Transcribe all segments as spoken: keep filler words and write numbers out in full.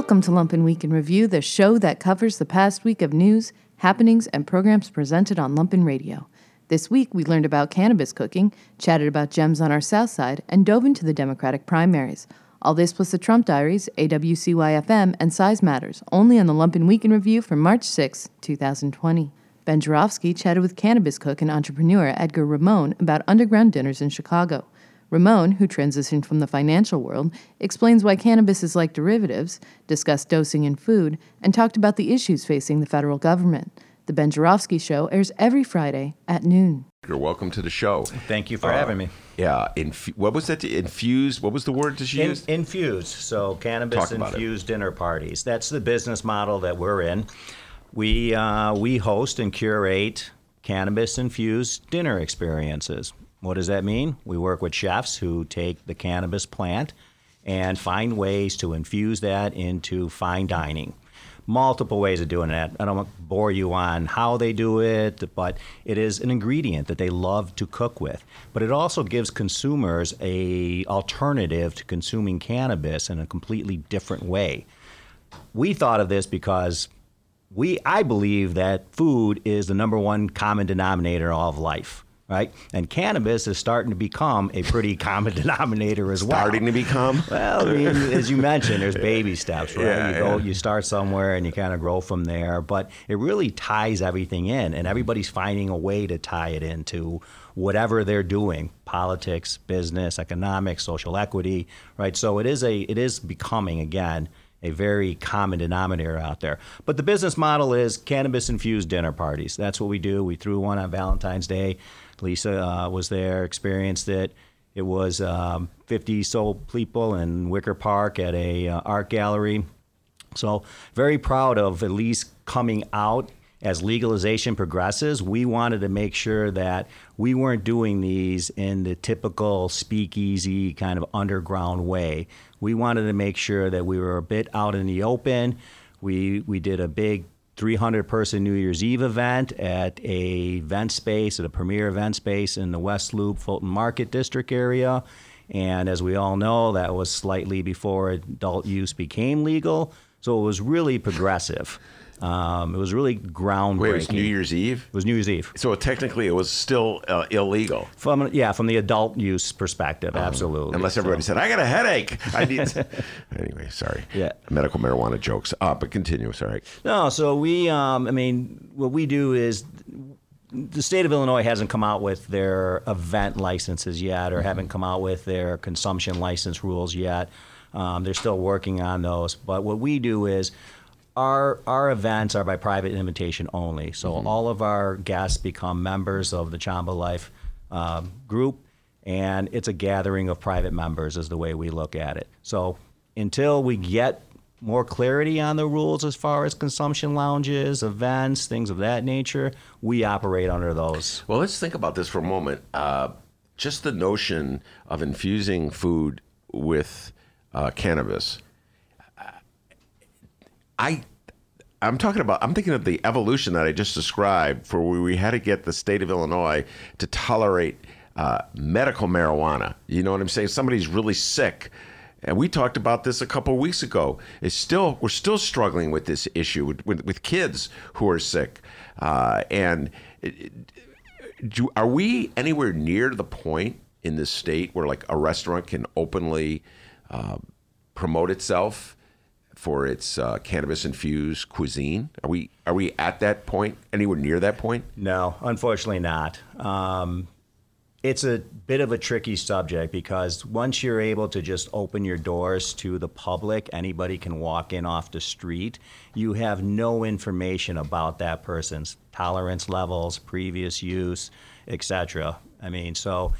Welcome to Lumpin' Week in Review, the show that covers the past week of news, happenings, and programs presented on Lumpin' Radio. This week, we learned about cannabis cooking, chatted about gems on our South Side, and dove into the Democratic primaries. All this plus the Trump Diaries, A W C Y F M, and Size Matters, only on the Lumpin' Week in Review for March sixth, twenty twenty. Ben Joravsky chatted with cannabis cook and entrepreneur Edgar Ramon about underground dinners in Chicago. Ramon, who transitioned from the financial world, explains why cannabis is like derivatives, discussed dosing in food, and talked about the issues facing the federal government. The Ben Joravsky Show airs every Friday at noon. You're welcome to the show. Thank you for uh, having me. Yeah. Inf- what was that? Infused? What was the word that you used? In- infused. So cannabis-infused dinner parties. That's the business model that we're in. We, uh, we host and curate cannabis-infused dinner experiences. What does that mean? We work with chefs who take the cannabis plant and find ways to infuse that into fine dining. Multiple ways of doing that. I don't want to bore you on how they do it, but it is an ingredient that they love to cook with. But it also gives consumers an alternative to consuming cannabis in a completely different way. We thought of this because we, I believe that food is the number one common denominator of life. Right? And cannabis is starting to become a pretty common denominator as well. Starting to become? Well, I mean, as you mentioned, there's baby steps, right? Yeah, you go, yeah. You start somewhere and you kind of grow from there, but it really ties everything in, and everybody's finding a way to tie it into whatever they're doing, politics, business, economics, social equity, right? So it is a, it is becoming, again, a very common denominator out there. But the business model is cannabis-infused dinner parties. That's what we do. We threw one on Valentine's Day. Lisa uh, was there, experienced it. It was um, fifty-so people in Wicker Park at a uh, art gallery. So very proud of at least coming out as legalization progresses. We wanted to make sure that we weren't doing these in the typical speakeasy kind of underground way. We wanted to make sure that we were a bit out in the open. We we did a big three hundred person New Year's Eve event at a event space, at a premier event space in the West Loop, Fulton Market District area. And as we all know, that was slightly before adult use became legal. So it was really progressive. Um, it was really groundbreaking. Wait, it was New Year's Eve? It was New Year's Eve. So technically it was still uh, illegal. From Yeah, from the adult use perspective, um, absolutely. Unless everybody so. said, I got a headache. I need to... Anyway, sorry. Yeah. Medical marijuana jokes. Uh, but continue, sorry. No, so we, um, I mean, what we do is the state of Illinois hasn't come out with their event licenses yet or mm-hmm. haven't come out with their consumption license rules yet. Um, they're still working on those. But what we do is Our our events are by private invitation only, so mm-hmm. all of our guests become members of the Chamba Life uh, group, and it's a gathering of private members is the way we look at it. So until we get more clarity on the rules as far as consumption lounges, events, things of that nature, we operate under those. Well, let's think about this for a moment. Uh, just the notion of infusing food with uh, cannabis. I, I'm talking about, I'm thinking of the evolution that I just described for where we had to get the state of Illinois to tolerate uh, medical marijuana. You know what I'm saying? Somebody's really sick. And we talked about this a couple of weeks ago. It's still, we're still struggling with this issue with, with, with kids who are sick. Uh, and do, are we anywhere near the point in this state where like a restaurant can openly uh, promote itself for its uh, cannabis-infused cuisine? Are we are we at that point? Anywhere near that point? No, unfortunately not. Um, it's a bit of a tricky subject because once you're able to just open your doors to the public, anybody can walk in off the street, you have no information about that person's tolerance levels, previous use, et cetera. I mean, so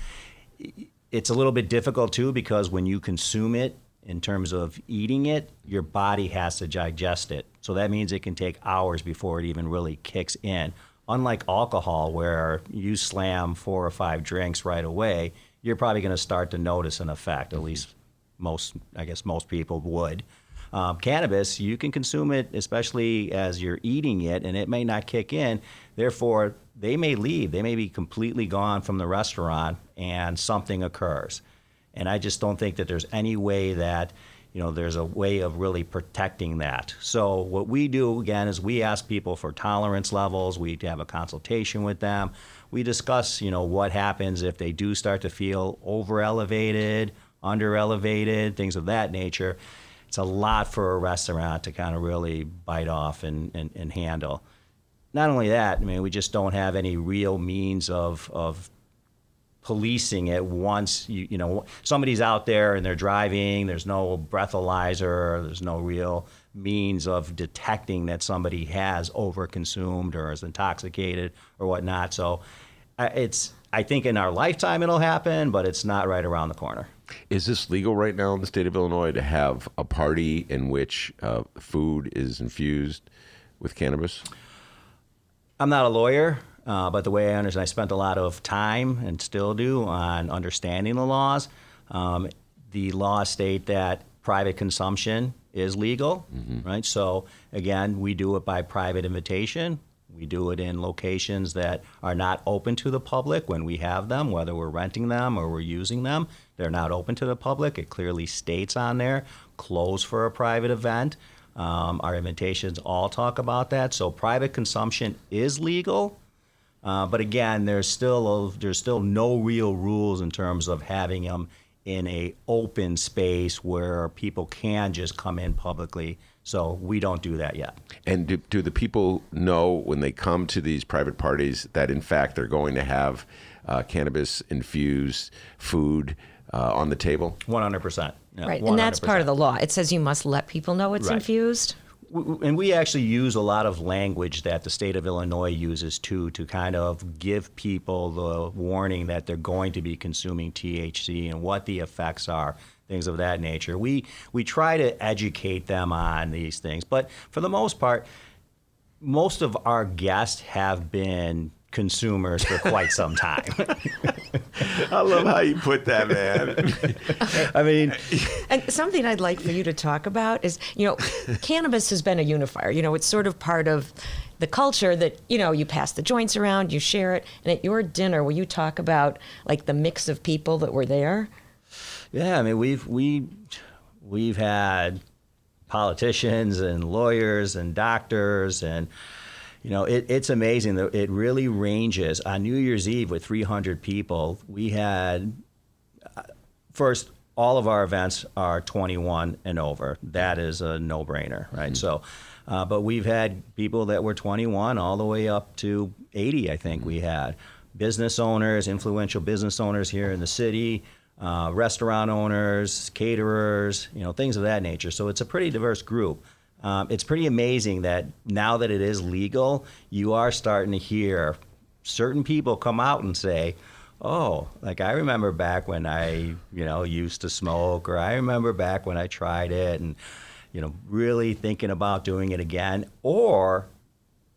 it's a little bit difficult too because when you consume it, in terms of eating it, your body has to digest it. So that means it can take hours before it even really kicks in. Unlike alcohol, where you slam four or five drinks right away, you're probably going to start to notice an effect, at least most, I guess most people would. Um, cannabis, you can consume it, especially as you're eating it, and it may not kick in. Therefore, they may leave. They may be completely gone from the restaurant, and something occurs. And I just don't think that there's any way that you know, there's a way of really protecting that. So what we do, again, is we ask people for tolerance levels. We have a consultation with them. We discuss, you know, what happens if they do start to feel over-elevated, under-elevated, things of that nature. It's a lot for a restaurant to kind of really bite off and, and, and handle. Not only that, I mean, we just don't have any real means of of policing it once, you, you know, somebody's out there and they're driving, there's no breathalyzer, there's no real means of detecting that somebody has overconsumed or is intoxicated or whatnot. So it's, I think in our lifetime it'll happen, but it's not right around the corner. Is this legal right now in the state of Illinois to have a party in which uh, food is infused with cannabis? I'm not a lawyer, uh, but the way I understand, I spent a lot of time and still do on understanding the laws. Um, the laws state that private consumption is legal, mm-hmm. right? So again, we do it by private invitation. We do it in locations that are not open to the public when we have them, whether we're renting them or we're using them. They're not open to the public. It clearly states on there, closed for a private event. Um, our invitations all talk about that. So private consumption is legal. Uh, but again, there's still a, there's still no real rules in terms of having them in a open space where people can just come in publicly. So we don't do that yet. And do, do the people know when they come to these private parties that, in fact, they're going to have uh, cannabis-infused food uh, on the table? one hundred percent. Yeah, right, one hundred percent. And that's part of the law. It says you must let people know it's right. infused. And we actually use a lot of language that the state of Illinois uses, too, to kind of give people the warning that they're going to be consuming T H C and what the effects are, things of that nature. We we try to educate them on these things. But for the most part, most of our guests have been consumers for quite some time. I love how you put that, man. I mean, and something I'd like for you to talk about is, you know, cannabis has been a unifier. You know, it's sort of part of the culture that, you know, you pass the joints around, you share it. And at your dinner, will you talk about like the mix of people that were there? Yeah, I mean, we've we we've had politicians and lawyers and doctors and, you know, it, it's amazing that it really ranges. On New Year's Eve with three hundred people, we had, first, all of our events are twenty-one and over. That is a no-brainer, right? Mm-hmm. So, uh, but we've had people that were twenty-one all the way up to eighty, I think mm-hmm. we had. Business owners, influential business owners here in the city, uh, restaurant owners, caterers, you know, things of that nature. So it's a pretty diverse group. Um, it's pretty amazing that now that it is legal, you are starting to hear certain people come out and say, oh, like I remember back when I, you know, used to smoke, or I remember back when I tried it and, you know, really thinking about doing it again. Or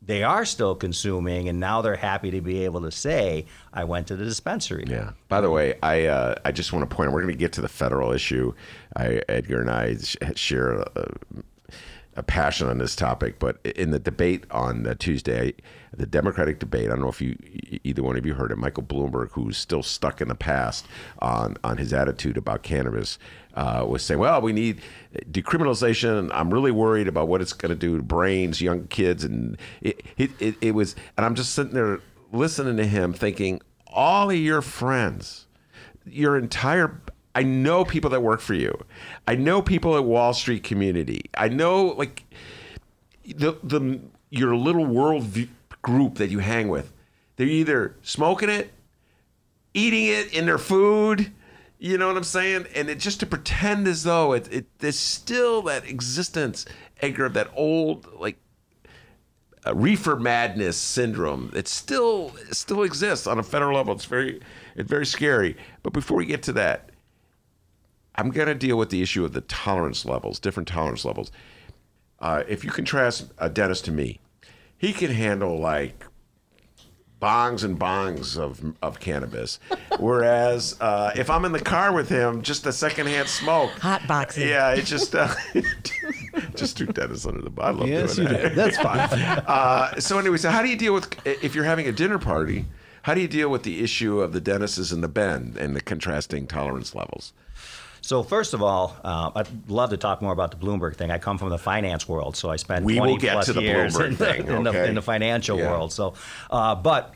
they are still consuming and now they're happy to be able to say, I went to the dispensary. Yeah. By the way, I uh, I just want to point out, we're going to get to the federal issue. I, Edgar and I share a, a passion on this topic, but in the debate on the Tuesday, the Democratic debate, I don't know if you either one of you heard it, Michael Bloomberg, who's still stuck in the past on, on his attitude about cannabis, uh, was saying, well, we need decriminalization. I'm really worried about what it's going to do to brains, young kids. And it, it, it, it was, and I'm just sitting there listening to him thinking, all of your friends, your entire I know people that work for you. I know people at Wall Street community. I know like the the your little world v- group that you hang with. They're either smoking it, eating it in their food, you know what I'm saying? And it just to pretend as though it, it there's still that existence, Edgar, of that old like uh, reefer madness syndrome. It still it still exists on a federal level. It's very it's very scary. But before we get to that, I'm going to deal with the issue of the tolerance levels, different tolerance levels. Uh, if you contrast uh, Dennis to me, he can handle like bongs and bongs of of cannabis. Whereas uh, if I'm in the car with him, just the secondhand smoke. Hot boxing. Yeah, it just, uh, just threw Dennis under the bus. I love yes, doing you that. Did. That's fine. uh, so anyway, so how do you deal with, if you're having a dinner party, how do you deal with the issue of the Dennis's and the Ben and the contrasting tolerance levels? So first of all, uh, I'd love to talk more about the Bloomberg thing. I come from the finance world, so I spent we twenty will get plus to the years Bloomberg in, the, thing, okay. in, the, in the financial yeah. world. So, uh, but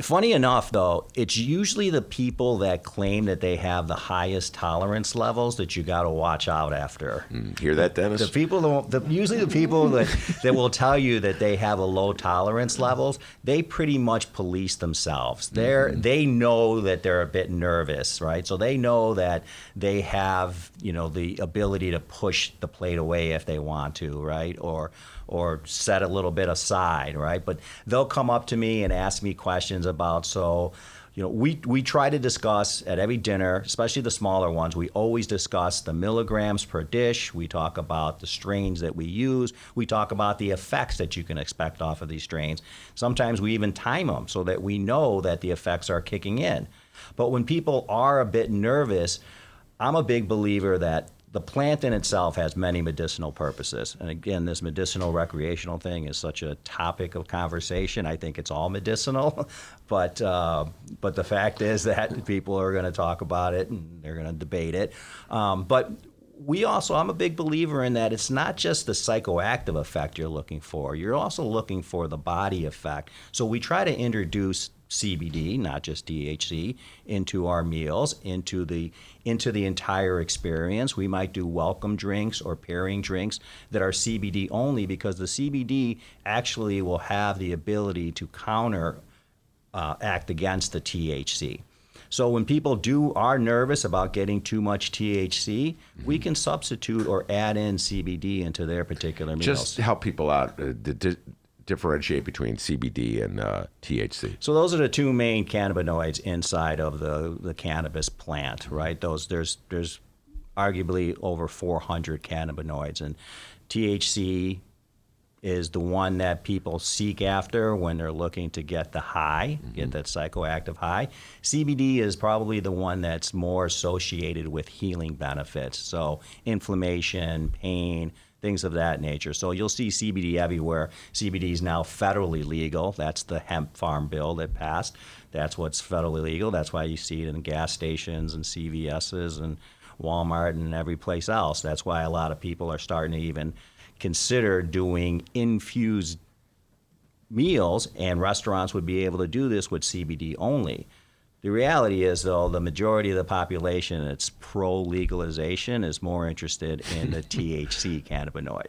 funny enough, though, it's usually the people that claim that they have the highest tolerance levels that you got to watch out after. Mm, hear that, Dennis? The people, the, usually the people that, that will tell you that they have a low tolerance levels, they pretty much police themselves. They're mm-hmm. they know that they're a bit nervous, right? So they know that they have, you know, the ability to push the plate away if they want to, right? Or or set a little bit aside, right? But they'll come up to me and ask me questions about, so, you know, we, we try to discuss at every dinner, especially the smaller ones, we always discuss the milligrams per dish, we talk about the strains that we use, we talk about the effects that you can expect off of these strains. Sometimes we even time them so that we know that the effects are kicking in. But when people are a bit nervous, I'm a big believer that the plant in itself has many medicinal purposes. And again, this medicinal recreational thing is such a topic of conversation. I think it's all medicinal, but uh, but the fact is that people are gonna talk about it and they're gonna debate it. Um, but we also, I'm a big believer in that it's not just the psychoactive effect you're looking for, you're also looking for the body effect. So we try to introduce C B D, not just D H C, into our meals, into the into the entire experience. We might do welcome drinks or pairing drinks that are C B D only, because the C B D actually will have the ability to counter uh, act against the T H C. So when people do are nervous about getting too much T H C, mm-hmm. we can substitute or add in C B D into their particular meals. Just help people out. Uh, the, the, differentiate between C B D and uh, T H C. So those are the two main cannabinoids inside of the, the cannabis plant, right? Those there's there's arguably over four hundred cannabinoids, and T H C is the one that people seek after when they're looking to get the high, mm-hmm. get that psychoactive high. C B D is probably the one that's more associated with healing benefits, so inflammation, pain, things of that nature. So you'll see C B D everywhere. C B D is now federally legal. That's the hemp farm bill that passed. That's what's federally legal. That's why you see it in gas stations and C V S's and Walmart and every place else. That's why a lot of people are starting to even consider doing infused meals, and restaurants would be able to do this with C B D only. The reality is, though, the majority of the population that's pro-legalization is more interested in the T H C cannabinoid.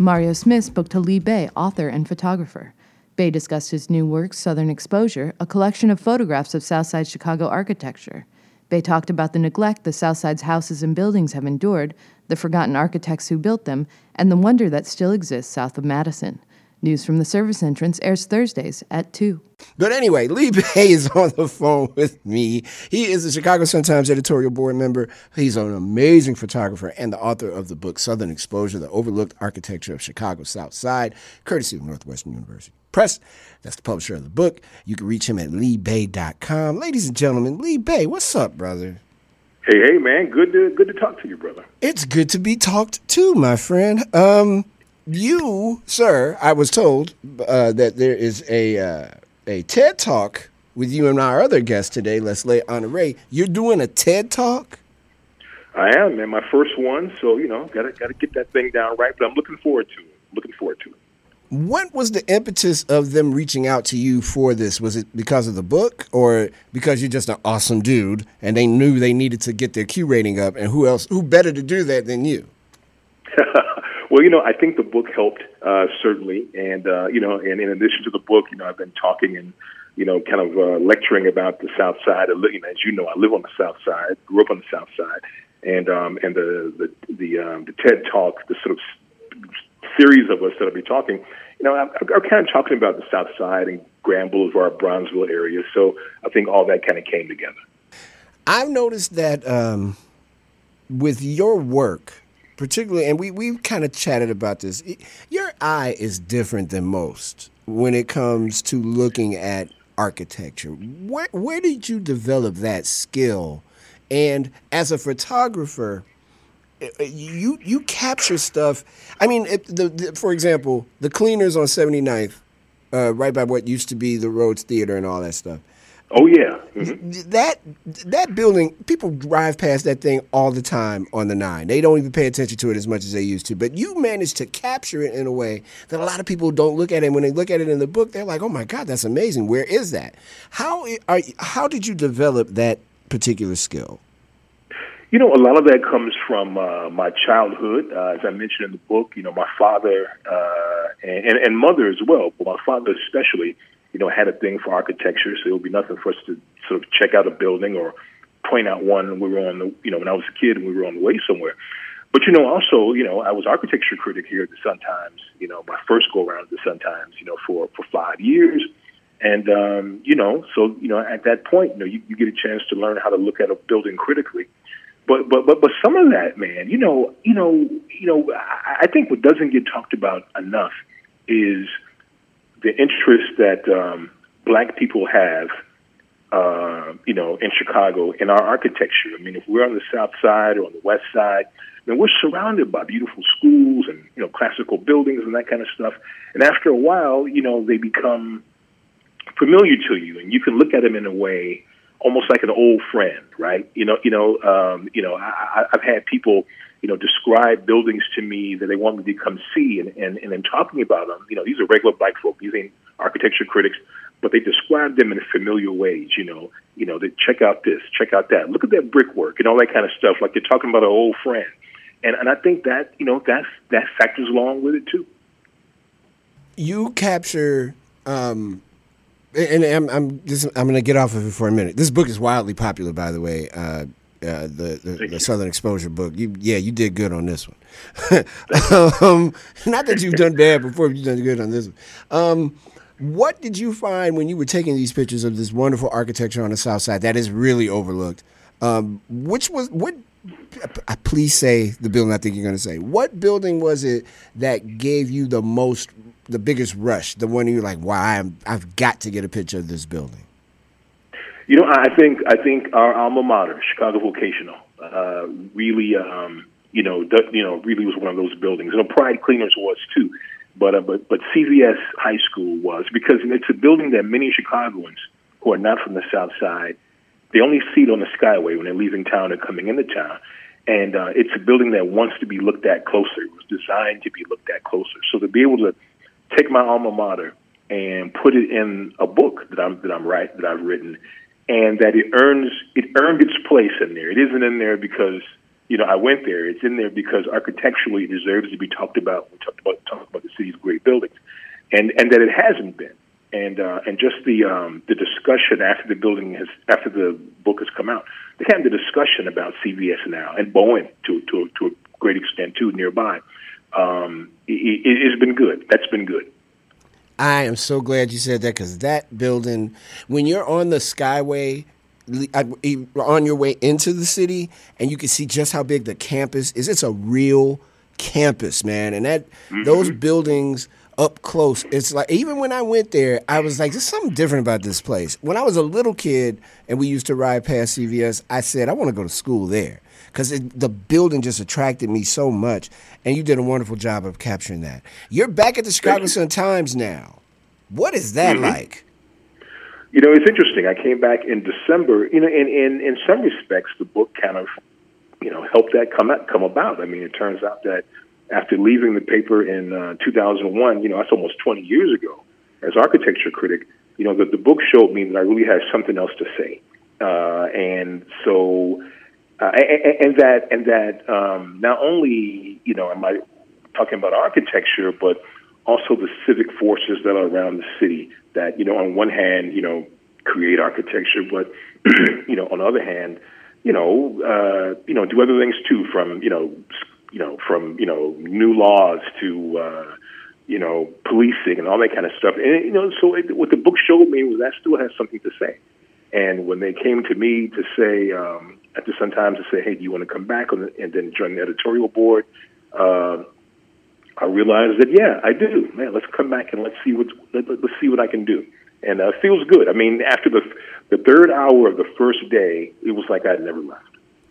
Mario Smith spoke to Lee Bay, author and photographer. Bay discussed his new work, Southern Exposure, a collection of photographs of Southside Chicago architecture. Bay talked about the neglect the Southside's houses and buildings have endured, the forgotten architects who built them, and the wonder that still exists south of Madison. News from the Service Entrance airs Thursdays at two. But anyway, Lee Bay is on the phone with me. He is a Chicago Sun-Times editorial board member. He's an amazing photographer and the author of the book Southern Exposure, The Overlooked Architecture of Chicago's South Side, courtesy of Northwestern University Press. That's the publisher of the book. You can reach him at lee bay dot com. Ladies and gentlemen, Lee Bay, what's up, brother? Hey, hey, man. Good to, good to talk to you, brother. It's good to be talked to, my friend. Um... You, sir, I was told uh, that there is a uh, a TED Talk with you and our other guest today, Leslie Honoré. You're doing a TED Talk? I am, man. My first one, so, you know, gotta gotta get that thing down right. But I'm looking forward to it. Looking forward to it. What was the impetus of them reaching out to you for this? Was it because of the book, or because you're just an awesome dude and they knew they needed to get their Q rating up? And who else? Who better to do that than you? Well, you know, I think the book helped, uh, certainly. And, uh, you know, and in addition to the book, you know, I've been talking and you know, kind of uh, lecturing about the South Side. As you know, I live on the South Side, grew up on the South Side, and um, and the the the, um, the TED Talk, the sort of series of us that I'll be talking, you know, I'm, I'm kind of talking about the South Side and Grand Boulevard, Bronzeville area. So I think all that kind of came together. I've noticed that um, with your work, particularly, and we, we've kind of chatted about this, your eye is different than most when it comes to looking at architecture. Where, where did you develop that skill? And as a photographer, you you capture stuff. I mean, it, the, the, for example, the cleaners on seventy-ninth, uh, right by what used to be the Rhodes Theater and all that stuff. Oh, yeah. Mm-hmm. That that building, people drive past that thing all the time on the nine. They don't even pay attention to it as much as they used to. But you managed to capture it in a way that a lot of people don't look at it. And when they look at it in the book, they're like, oh, my God, that's amazing. Where is that? How are, how did you develop that particular skill? You know, a lot of that comes from uh, my childhood. Uh, as I mentioned in the book, you know, my father uh, and, and, and mother as well, but my father especially, you know, had a thing for architecture. So it would be nothing for us to sort of check out a building or point out one when we were on the, you know, when I was a kid and we were on the way somewhere. But, you know, also, you know, I was architecture critic here at the Sun-Times, you know, my first go around at the Sun-Times, you know, for, for five years. And, um, you know, so, you know, at that point, you know, you, you get a chance to learn how to look at a building critically. But but but but some of that, man, you know, you know, you know. I, I think what doesn't get talked about enough is the interest that um, Black people have, uh, you know, in Chicago in our architecture. I mean, if we're on the South Side or on the West Side, then we're surrounded by beautiful schools and you know classical buildings and that kind of stuff. And after a while, you know, they become familiar to you, and you can look at them in a way almost like an old friend, right? You know, you know, um, you know. I, I've had people, you know, describe buildings to me that they want me to come see, and and and in talking about them, you know, these are regular Black folk, these ain't architecture critics, but they describe them in familiar ways. You know, you know, they check out this, check out that, look at that brickwork, and all that kind of stuff. Like they're talking about an old friend, and and I think that you know that that factors along with it too. You capture. Um And I'm I'm just, I'm going to get off of it for a minute. This book is wildly popular, by the way. Uh, uh, the the, the Southern Exposure book. You, yeah, you did good on this one. um, not that you've done bad before, but you've done good on this one. Um, what did you find when you were taking these pictures of this wonderful architecture on the South Side that is really overlooked? Um, which was what? I please say the building. I think you're going to say what building was it that gave you the most? The biggest rush, the one you're like, wow, I'm, I've got to get a picture of this building? You know, I think I think our alma mater, Chicago Vocational, uh, really, um, you know, d- you know, really was one of those buildings. You know, Pride Cleaners was too, but uh, but but C V S High School was, because it's a building that many Chicagoans who are not from the South Side, they only see it on the Skyway when they're leaving town or coming into town. And uh, it's a building that wants to be looked at closer. It was designed to be looked at closer. So to be able to take my alma mater and put it in a book that I'm that I'm write that I've written, and that it earns it earned its place in there. It isn't in there because you know I went there. It's in there because architecturally it deserves to be talked about. We talked about talked about the city's great buildings, and and that it hasn't been. And uh, and just the um, the discussion after the building has after the book has come out, they had the discussion about C V S now and Bowen to to to a great extent too nearby. Um, it, it's been good. That's been good. I am so glad you said that, because that building, when you're on the Skyway, on your way into the city, and you can see just how big the campus is, it's a real campus, man. And that mm-hmm. those buildings up close, it's like, even when I went there, I was like, there's something different about this place. When I was a little kid and we used to ride past C V S, I said, I want to go to school there. Because the building just attracted me so much, and you did a wonderful job of capturing that. You're back at the Chicago Sun-Times now. What is that mm-hmm. like? You know, it's interesting. I came back in December. You know, and in, in some respects, the book kind of, you know, helped that come out, come about. I mean, it turns out that after leaving the paper in uh, two thousand one, you know, that's almost twenty years ago, as architecture critic, you know, that the book showed me that I really had something else to say. Uh, and so... Uh, and, and that, and that, um, not only you know, am I talking about architecture, but also the civic forces that are around the city that, you know, on one hand, you know, create architecture, but, you know, on the other hand, you know, uh, you know, do other things too, from, you know, you know, from, you know, new laws to, uh, you know, policing and all that kind of stuff. And, you know, so it, what the book showed me was that still has something to say. And when they came to me to say, um, at the Sun-Times to say, hey, do you want to come back on the, and then join the editorial board, uh, I realized that, yeah, I do. Man, let's come back and let's see what let, let's see what I can do. And uh, it feels good. I mean, after the the third hour of the first day, it was like I had never left.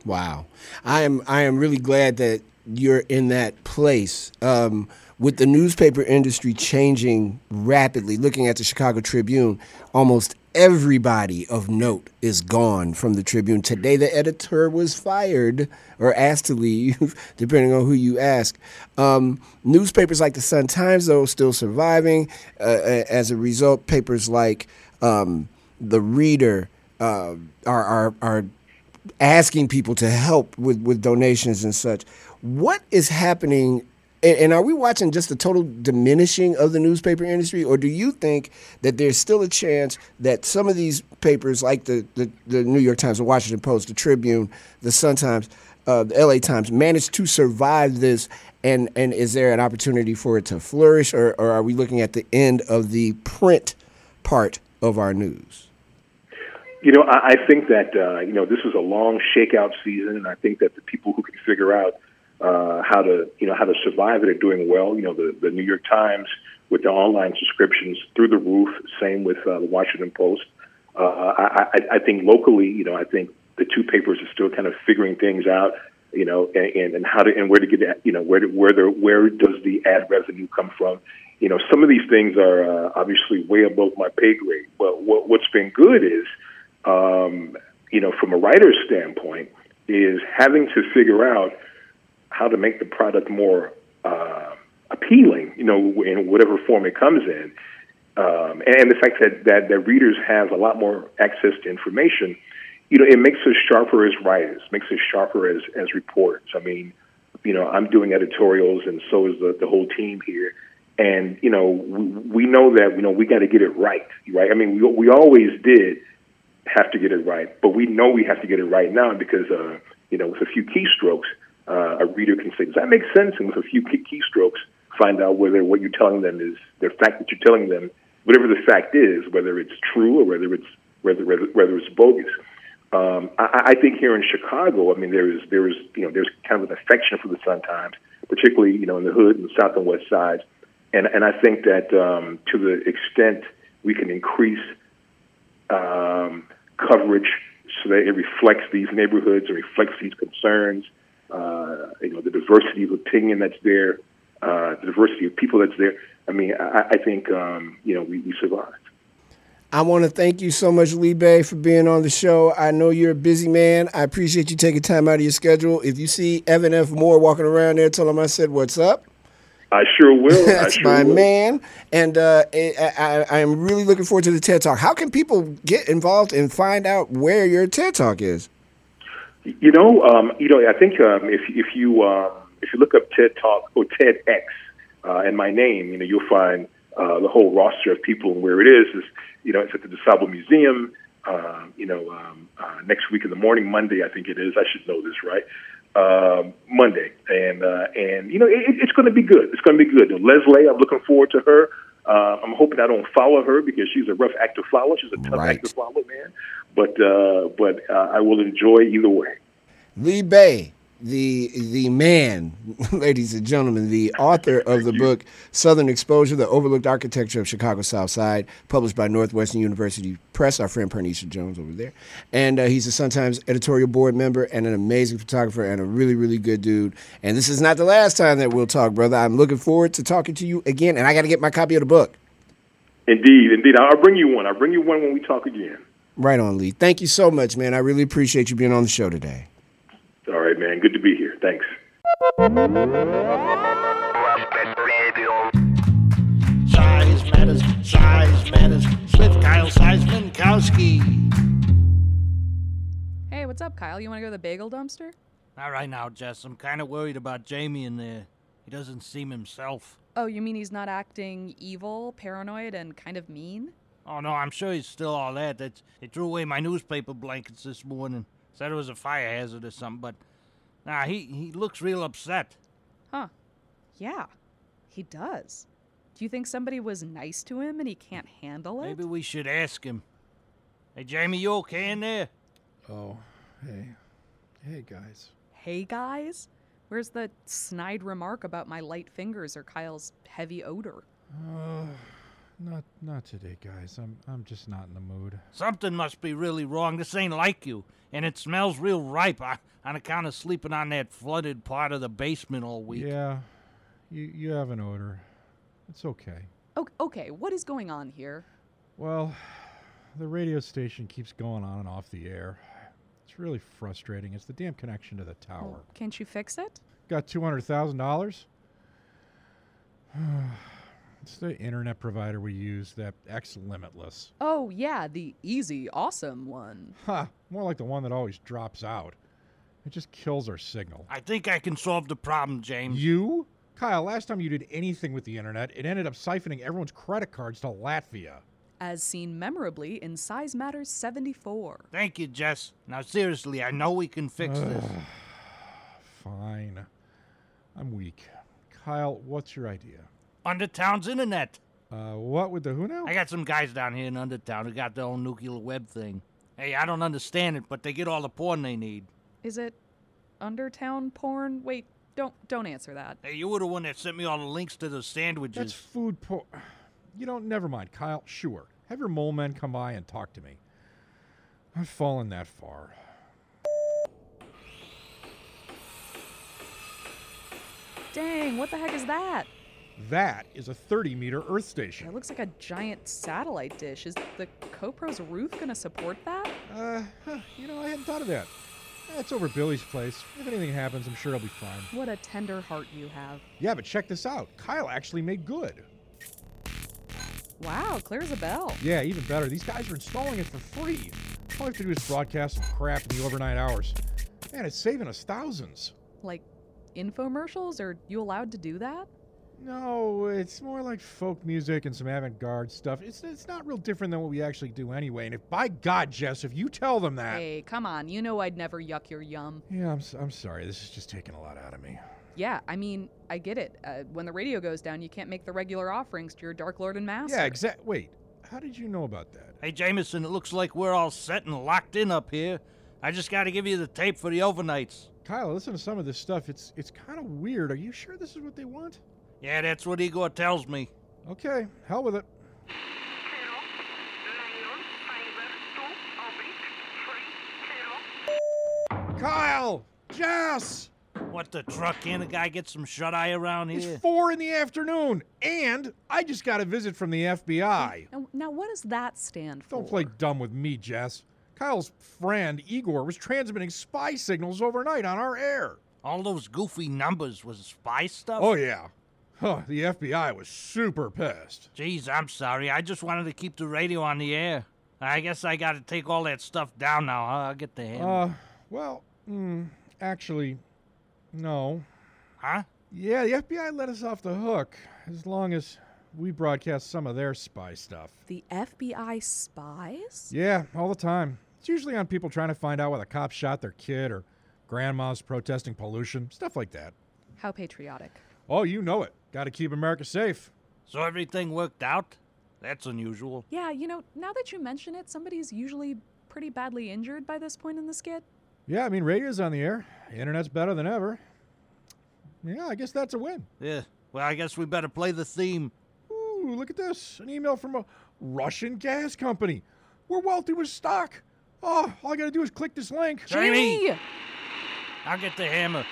Wow. I am I am really glad that you're in that place. Um, with the newspaper industry changing rapidly, looking at the Chicago Tribune, almost everybody of note is gone from the Tribune. Today, the editor was fired or asked to leave, depending on who you ask. Um, newspapers like the Sun-Times, though, still surviving. Uh, as a result, papers like um, The Reader uh, are, are are asking people to help with, with donations and such. What is happening? And are we watching just the total diminishing of the newspaper industry, or do you think that there's still a chance that some of these papers, like the, the, the New York Times, the Washington Post, the Tribune, the Sun-Times, uh, the L A Times, manage to survive this, and, and is there an opportunity for it to flourish, or, or are we looking at the end of the print part of our news? You know, I, I think that, uh, you know, this was a long shakeout season, and I think that the people who can figure out Uh, how to, you know, how to survive it are doing well. You know, the, the New York Times with their online subscriptions through the roof, same with uh, the Washington Post. Uh, I, I, I think locally, you know, I think the two papers are still kind of figuring things out, you know, and, and how to, and where to get that, you know, where, to, where, the, where does the ad revenue come from? You know, some of these things are uh, obviously way above my pay grade, but what, what's been good is, um, you know, from a writer's standpoint, is having to figure out how to make the product more uh, appealing, you know, in whatever form it comes in. Um, and the fact that, that, that readers have a lot more access to information, you know, it makes us sharper as writers, makes us sharper as, as reporters. I mean, you know, I'm doing editorials and so is the, the whole team here. And, you know, we, we know that, you know, we got to get it right, right? I mean, we, we always did have to get it right, but we know we have to get it right now because, uh, you know, with a few keystrokes, Uh, a reader can say, does that make sense? And with a few key keystrokes, find out whether what you're telling them is the fact that you're telling them, whatever the fact is, whether it's true or whether it's whether whether, whether it's bogus. Um, I, I think here in Chicago, I mean, there is there is you know there's kind of an affection for the Sun-Times, particularly you know in the hood and the South and West Sides, and and I think that um, to the extent we can increase um, coverage so that it reflects these neighborhoods and reflects these concerns. Uh, you know, the diversity of opinion that's there, uh, the diversity of people that's there. I mean, I, I think, um, you know, we, we survived. I want to thank you so much, Lee Bay, for being on the show. I know you're a busy man. I appreciate you taking time out of your schedule. If you see Evan F. Moore walking around there, tell him I said, what's up? I sure will. That's I sure my will. man. And uh, I, I, I'm really looking forward to the TED Talk. How can people get involved and find out where your TED Talk is? You know, um, you know. I think um, if if you uh, if you look up TED Talk or TEDx uh, and my name, you know, you'll find uh, the whole roster of people and where it is. Is you know, it's at the DeSalvo Museum. Uh, you know, um, uh, next week in the morning, Monday, I think it is. I should know this, right? Uh, Monday, and uh, and you know, it, it's going to be good. It's going to be good. You know, Leslie, I'm looking forward to her. Uh, I'm hoping I don't follow her because she's a rough act to follow. She's a tough right. act to follow, man. But uh, but uh, I will enjoy either way. Lee Bay, the the man, ladies and gentlemen, the author of the you. book Southern Exposure, The Overlooked Architecture of Chicago South Side, published by Northwestern University Press, our friend Pernicia Jones over there. And uh, he's a Sun-Times editorial board member and an amazing photographer and a really, really good dude. And this is not the last time that we'll talk, brother. I'm looking forward to talking to you again, and I got to get my copy of the book. Indeed, indeed. I'll bring you one. I'll bring you one when we talk again. Right on, Lee. Thank you so much, man. I really appreciate you being on the show today. All right, man. Good to be here. Thanks. Size matters. Size matters. With Kyle Seismankowski. Hey, what's up, Kyle? You want to go to the bagel dumpster? Not right now, Jess. I'm kind of worried about Jamie in there. He doesn't seem himself. Oh, you mean he's not acting evil, paranoid, and kind of mean? Oh, no, I'm sure he's still all that. That's, they threw away my newspaper blankets this morning. Said it was a fire hazard or something, but... Nah, he, he looks real upset. Huh. Yeah, he does. Do you think somebody was nice to him and he can't handle it? Maybe we should ask him. Hey, Jamie, you okay in there? Oh, hey. Hey, guys. Hey, guys? Where's the snide remark about my light fingers or Kyle's heavy odor? Uh... Not not today, guys. I'm I'm just not in the mood. Something must be really wrong. This ain't like you. And it smells real ripe uh, on account of sleeping on that flooded part of the basement all week. Yeah, you you have an odor. It's okay. O- okay, what is going on here? Well, the radio station keeps going on and off the air. It's really frustrating. It's the damn connection to the tower. Well, can't you fix it? Got two hundred thousand dollars? It's the internet provider we use, that X Limitless. Oh, yeah, the easy, awesome one. Ha, more like the one that always drops out. It just kills our signal. I think I can solve the problem, James. You? Kyle, last time you did anything with the internet, it ended up siphoning everyone's credit cards to Latvia. As seen memorably in Size Matters seventy-four. Thank you, Jess. Now, seriously, I know we can fix this. Fine. I'm weak. Kyle, what's your idea? Undertown's internet. Uh, what with the who now? I got some guys down here in Undertown who got their own nuclear web thing. Hey, I don't understand it, but they get all the porn they need. Is it Undertown porn? Wait, don't don't answer that. Hey, you were the one that sent me all the links to the sandwiches. That's food porn. You don't, never mind, Kyle. Sure. Have your mole men come by and talk to me. I've fallen that far. Dang, what the heck is that? That is a thirty-meter Earth station. It looks like a giant satellite dish. Is the Copro's roof going to support that? Uh, huh, you know, I hadn't thought of that. It's over Billy's place. If anything happens, I'm sure it'll be fine. What a tender heart you have. Yeah, but check this out. Kyle actually made good. Wow, clear as a bell. Yeah, even better. These guys are installing it for free. All I have to do is broadcast some crap in the overnight hours. Man, it's saving us thousands. Like infomercials? Are you allowed to do that? No, it's more like folk music and some avant-garde stuff. It's it's not real different than what we actually do anyway. And if, by God, Jess, if you tell them that... Hey, come on. You know I'd never yuck your yum. Yeah, I'm I'm sorry. This is just taking a lot out of me. Yeah, I mean, I get it. Uh, when the radio goes down, you can't make the regular offerings to your Dark Lord and Master. Yeah, exact. Wait, how did you know about that? Hey, Jameson, it looks like we're all set and locked in up here. I just got to give you the tape for the overnights. Kyle, listen to some of this stuff. It's, it's kind of weird. Are you sure this is what they want? Yeah, that's what Igor tells me. Okay, hell with it. Kyle! Jess! What the truck? Can a guy get some shut-eye around here? It's four in the afternoon, and I just got a visit from the F B I. Now, now what does that stand for? Don't play dumb with me, Jess. Kyle's friend, Igor, was transmitting spy signals overnight on our air. All those goofy numbers was spy stuff? Oh, yeah. Huh, the F B I was super pissed. Geez, I'm sorry. I just wanted to keep the radio on the air. I guess I got to take all that stuff down now. I'll get the handle. Uh, well, mm, actually, no. Huh? Yeah, the F B I let us off the hook as long as we broadcast some of their spy stuff. The F B I spies? Yeah, all the time. It's usually on people trying to find out whether cops shot their kid or grandmas protesting pollution, stuff like that. How patriotic. Oh, you know it. Got to keep America safe. So everything worked out? That's unusual. Yeah, you know, now that you mention it, somebody's usually pretty badly injured by this point in the skit. Yeah, I mean, radio's on the air. Internet's better than ever. Yeah, I guess that's a win. Yeah, well, I guess we better play the theme. Ooh, look at this. An email from a Russian gas company. We're wealthy with stock. Oh, all I got to do is click this link. Jamie! Jamie! I'll get the hammer.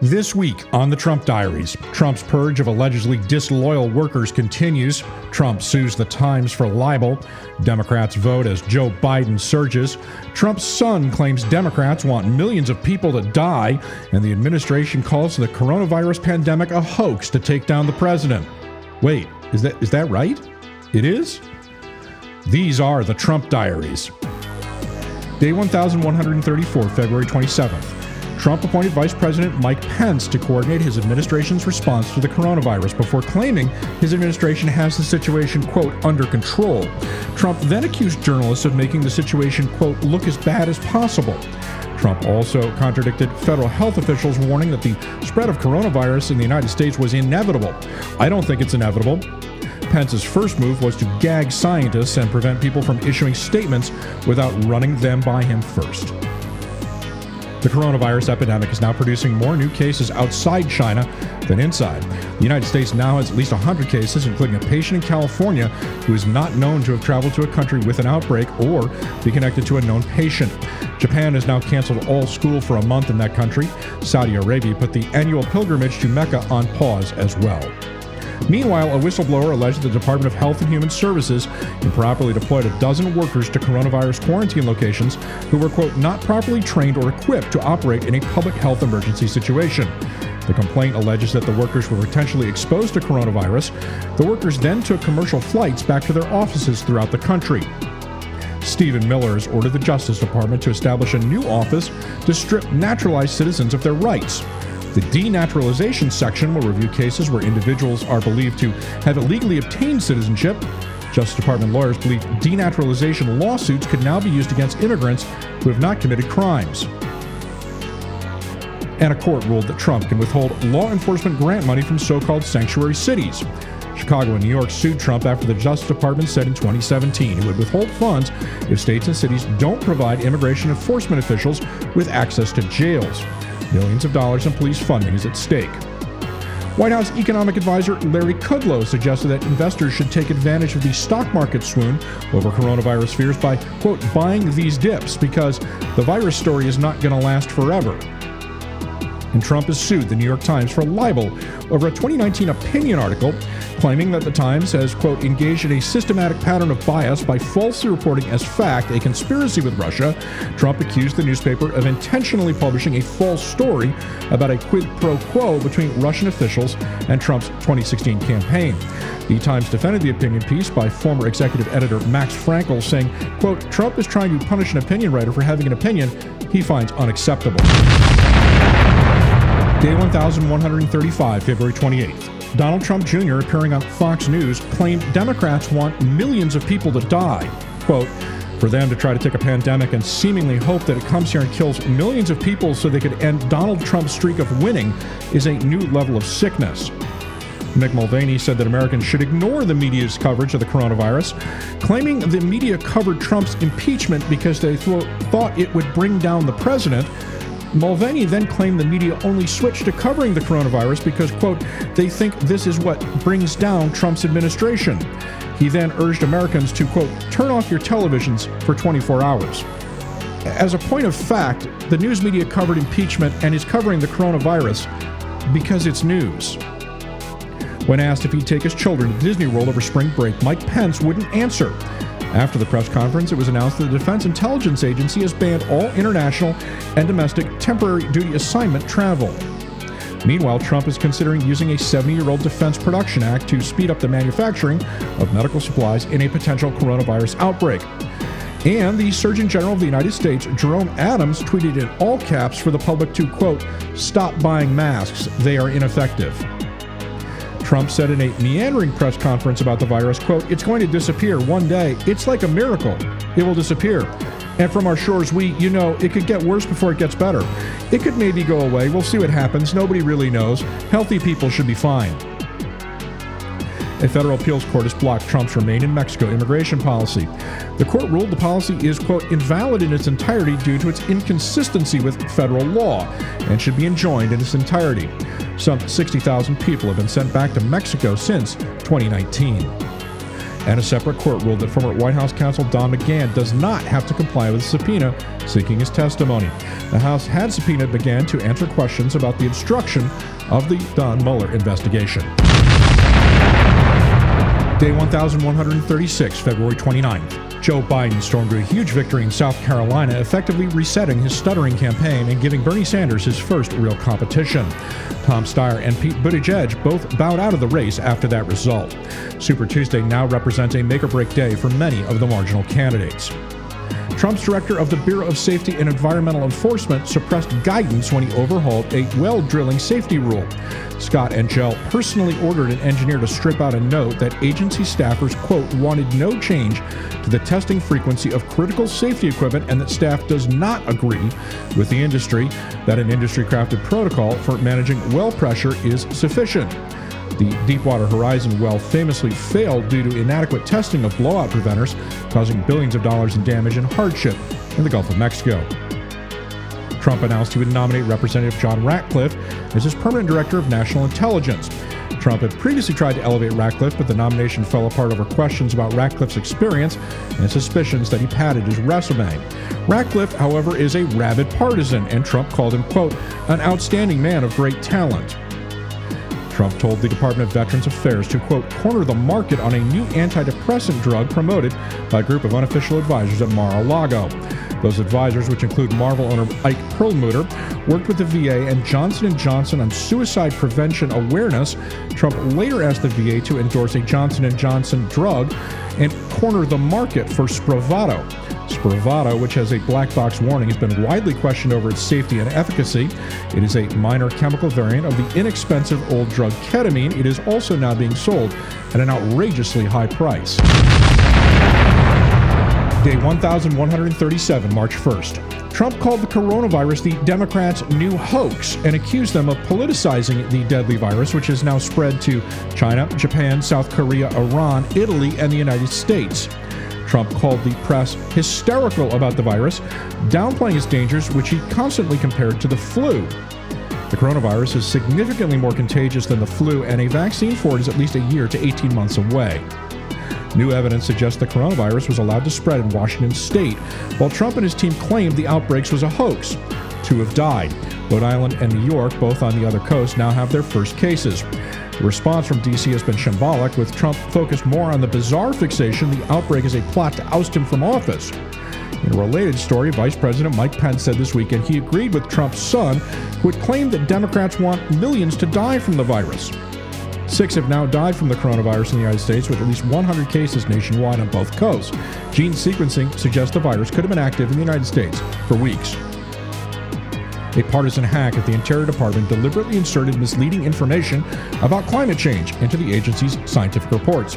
This week on the Trump Diaries, Trump's purge of allegedly disloyal workers continues. Trump sues the Times for libel. Democrats vote as Joe Biden surges. Trump's son claims Democrats want millions of people to die. And the administration calls the coronavirus pandemic a hoax to take down the president. Wait, is that is that right? It is? These are the Trump Diaries. Day one thousand one hundred thirty-four, February twenty-seventh. Trump appointed Vice President Mike Pence to coordinate his administration's response to the coronavirus before claiming his administration has the situation, quote, under control. Trump then accused journalists of making the situation, quote, look as bad as possible. Trump also contradicted federal health officials warning that the spread of coronavirus in the United States was inevitable. I don't think it's inevitable. Pence's first move was to gag scientists and prevent people from issuing statements without running them by him first. The coronavirus epidemic is now producing more new cases outside China than inside. The United States now has at least one hundred cases, including a patient in California who is not known to have traveled to a country with an outbreak or be connected to a known patient. Japan has now canceled all school for a month in that country. Saudi Arabia put the annual pilgrimage to Mecca on pause as well. Meanwhile, a whistleblower alleged the Department of Health and Human Services improperly deployed a dozen workers to coronavirus quarantine locations who were, quote, not properly trained or equipped to operate in a public health emergency situation. The complaint alleges that the workers were potentially exposed to coronavirus. The workers then took commercial flights back to their offices throughout the country. Stephen Miller has ordered the Justice Department to establish a new office to strip naturalized citizens of their rights. The denaturalization section will review cases where individuals are believed to have illegally obtained citizenship. Justice Department lawyers believe denaturalization lawsuits could now be used against immigrants who have not committed crimes. And a court ruled that Trump can withhold law enforcement grant money from so-called sanctuary cities. Chicago and New York sued Trump after the Justice Department said in twenty seventeen it would withhold funds if states and cities don't provide immigration enforcement officials with access to jails. Millions of dollars in police funding is at stake. White House economic advisor Larry Kudlow suggested that investors should take advantage of the stock market swoon over coronavirus fears by, quote, buying these dips because the virus story is not going to last forever. And Trump has sued the New York Times for libel over a twenty nineteen opinion article claiming that the Times has, quote, engaged in a systematic pattern of bias by falsely reporting as fact a conspiracy with Russia. Trump accused the newspaper of intentionally publishing a false story about a quid pro quo between Russian officials and Trump's twenty sixteen campaign. The Times defended the opinion piece by former executive editor Max Frankel saying, quote, Trump is trying to punish an opinion writer for having an opinion he finds unacceptable. Day one thousand one hundred thirty-five, February twenty-eighth. Donald Trump Junior, appearing on Fox News, claimed Democrats want millions of people to die. Quote, for them to try to take a pandemic and seemingly hope that it comes here and kills millions of people so they could end Donald Trump's streak of winning is a new level of sickness. Mick Mulvaney said that Americans should ignore the media's coverage of the coronavirus, claiming the media covered Trump's impeachment because they th- thought it would bring down the president. Mulvaney then claimed the media only switched to covering the coronavirus because, quote, they think this is what brings down Trump's administration. He then urged Americans to, quote, turn off your televisions for twenty-four hours. As a point of fact, the news media covered impeachment and is covering the coronavirus because it's news. When asked if he'd take his children to Disney World over spring break, Mike Pence wouldn't answer. After the press conference, it was announced that the Defense Intelligence Agency has banned all international and domestic temporary duty assignment travel. Meanwhile, Trump is considering using a seventy-year-old Defense Production Act to speed up the manufacturing of medical supplies in a potential coronavirus outbreak. And the Surgeon General of the United States, Jerome Adams, tweeted in all caps for the public to, quote, stop buying masks, they are ineffective. Trump said in a meandering press conference about the virus, quote, it's going to disappear one day. It's like a miracle. It will disappear. And from our shores, we, you know, it could get worse before it gets better. It could maybe go away. We'll see what happens. Nobody really knows. Healthy people should be fine. A federal appeals court has blocked Trump's remain in Mexico immigration policy. The court ruled the policy is, quote, invalid in its entirety due to its inconsistency with federal law and should be enjoined in its entirety. Some sixty thousand people have been sent back to Mexico since twenty nineteen. And a separate court ruled that former White House counsel Don McGahn does not have to comply with a subpoena seeking his testimony. The House had subpoenaed McGahn to answer questions about the obstruction of the Don Mueller investigation. Day one thousand one hundred thirty-six, February twenty-ninth. Joe Biden stormed to a huge victory in South Carolina, effectively resetting his stuttering campaign and giving Bernie Sanders his first real competition. Tom Steyer and Pete Buttigieg both bowed out of the race after that result. Super Tuesday now represents a make-or-break day for many of the marginal candidates. Trump's director of the Bureau of Safety and Environmental Enforcement suppressed guidance when he overhauled a well drilling safety rule. Scott Angell personally ordered an engineer to strip out a note that agency staffers, quote, wanted no change to the testing frequency of critical safety equipment and that staff does not agree with the industry that an industry-crafted protocol for managing well pressure is sufficient. The Deepwater Horizon well famously failed due to inadequate testing of blowout preventers, causing billions of dollars in damage and hardship in the Gulf of Mexico. Trump announced he would nominate Representative John Ratcliffe as his permanent director of national intelligence. Trump had previously tried to elevate Ratcliffe, but the nomination fell apart over questions about Ratcliffe's experience and suspicions that he padded his resume. Ratcliffe, however, is a rabid partisan, and Trump called him, quote, an outstanding man of great talent. Trump told the Department of Veterans Affairs to, quote, corner the market on a new antidepressant drug promoted by a group of unofficial advisors at Mar-a-Lago. Those advisors, which include Marvel owner Ike Perlmutter, worked with the V A and Johnson and Johnson on suicide prevention awareness. Trump later asked the V A to endorse a Johnson and Johnson drug and corner the market for Spravato. Spravato, which has a black box warning, has been widely questioned over its safety and efficacy. It is a minor chemical variant of the inexpensive old drug ketamine. It is also now being sold at an outrageously high price. Day one thousand one hundred thirty-seven, March first. Trump called the coronavirus the Democrats' new hoax and accused them of politicizing the deadly virus, which has now spread to China, Japan, South Korea, Iran, Italy, and the United States. Trump called the press hysterical about the virus, downplaying its dangers, which he constantly compared to the flu. The coronavirus is significantly more contagious than the flu, and a vaccine for it is at least a year to eighteen months away. New evidence suggests the coronavirus was allowed to spread in Washington state, while Trump and his team claimed the outbreaks was a hoax. Two have died. Rhode Island and New York, both on the other coast, now have their first cases. The response from D C has been shambolic, with Trump focused more on the bizarre fixation the outbreak is a plot to oust him from office. In a related story, Vice President Mike Pence said this weekend he agreed with Trump's son, who had claimed that Democrats want millions to die from the virus. Six have now died from the coronavirus in the United States, with at least one hundred cases nationwide on both coasts. Gene sequencing suggests the virus could have been active in the United States for weeks. A partisan hack at the Interior Department deliberately inserted misleading information about climate change into the agency's scientific reports.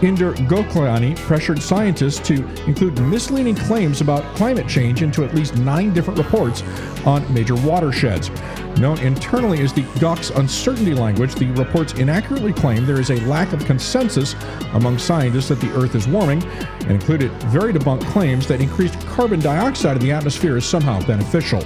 Inder Gokhale pressured scientists to include misleading claims about climate change into at least nine different reports on major watersheds. Known internally as the Gok's uncertainty language, the reports inaccurately claim there is a lack of consensus among scientists that the Earth is warming and included very debunked claims that increased carbon dioxide in the atmosphere is somehow beneficial.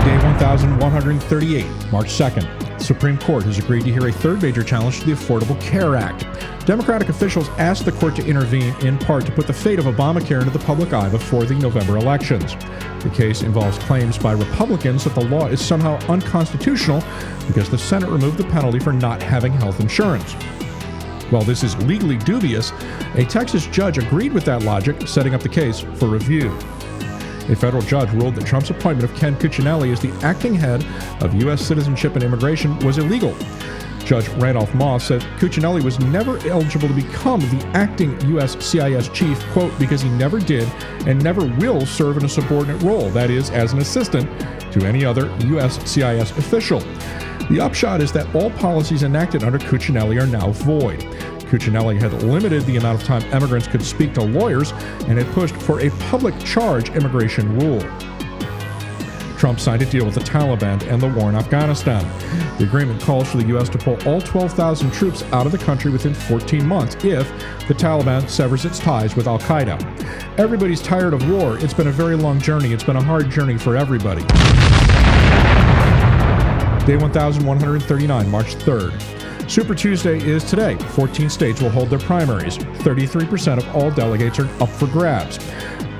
Day one thousand one hundred thirty-eight, March second. The Supreme Court has agreed to hear a third major challenge to the Affordable Care Act. Democratic officials asked the court to intervene, in part to put the fate of Obamacare into the public eye before the November elections. The case involves claims by Republicans that the law is somehow unconstitutional because the Senate removed the penalty for not having health insurance. While this is legally dubious, a Texas judge agreed with that logic, setting up the case for review. A federal judge ruled that Trump's appointment of Ken Cuccinelli as the acting head of U S Citizenship and Immigration was illegal. Judge Randolph Moss said Cuccinelli was never eligible to become the acting U S C I S chief, quote, because he never did and never will serve in a subordinate role, that is, as an assistant to any other U S C I S official. The upshot is that all policies enacted under Cuccinelli are now void. Cuccinelli had limited the amount of time immigrants could speak to lawyers and had pushed for a public charge immigration rule. Trump signed a deal with the Taliban and the war in Afghanistan. The agreement calls for the U S to pull all twelve thousand troops out of the country within fourteen months if the Taliban severs its ties with al-Qaeda. Everybody's tired of war. It's been a very long journey. It's been a hard journey for everybody. Day one thousand one hundred thirty-nine, March third. Super Tuesday is today. fourteen states will hold their primaries. thirty-three percent of all delegates are up for grabs.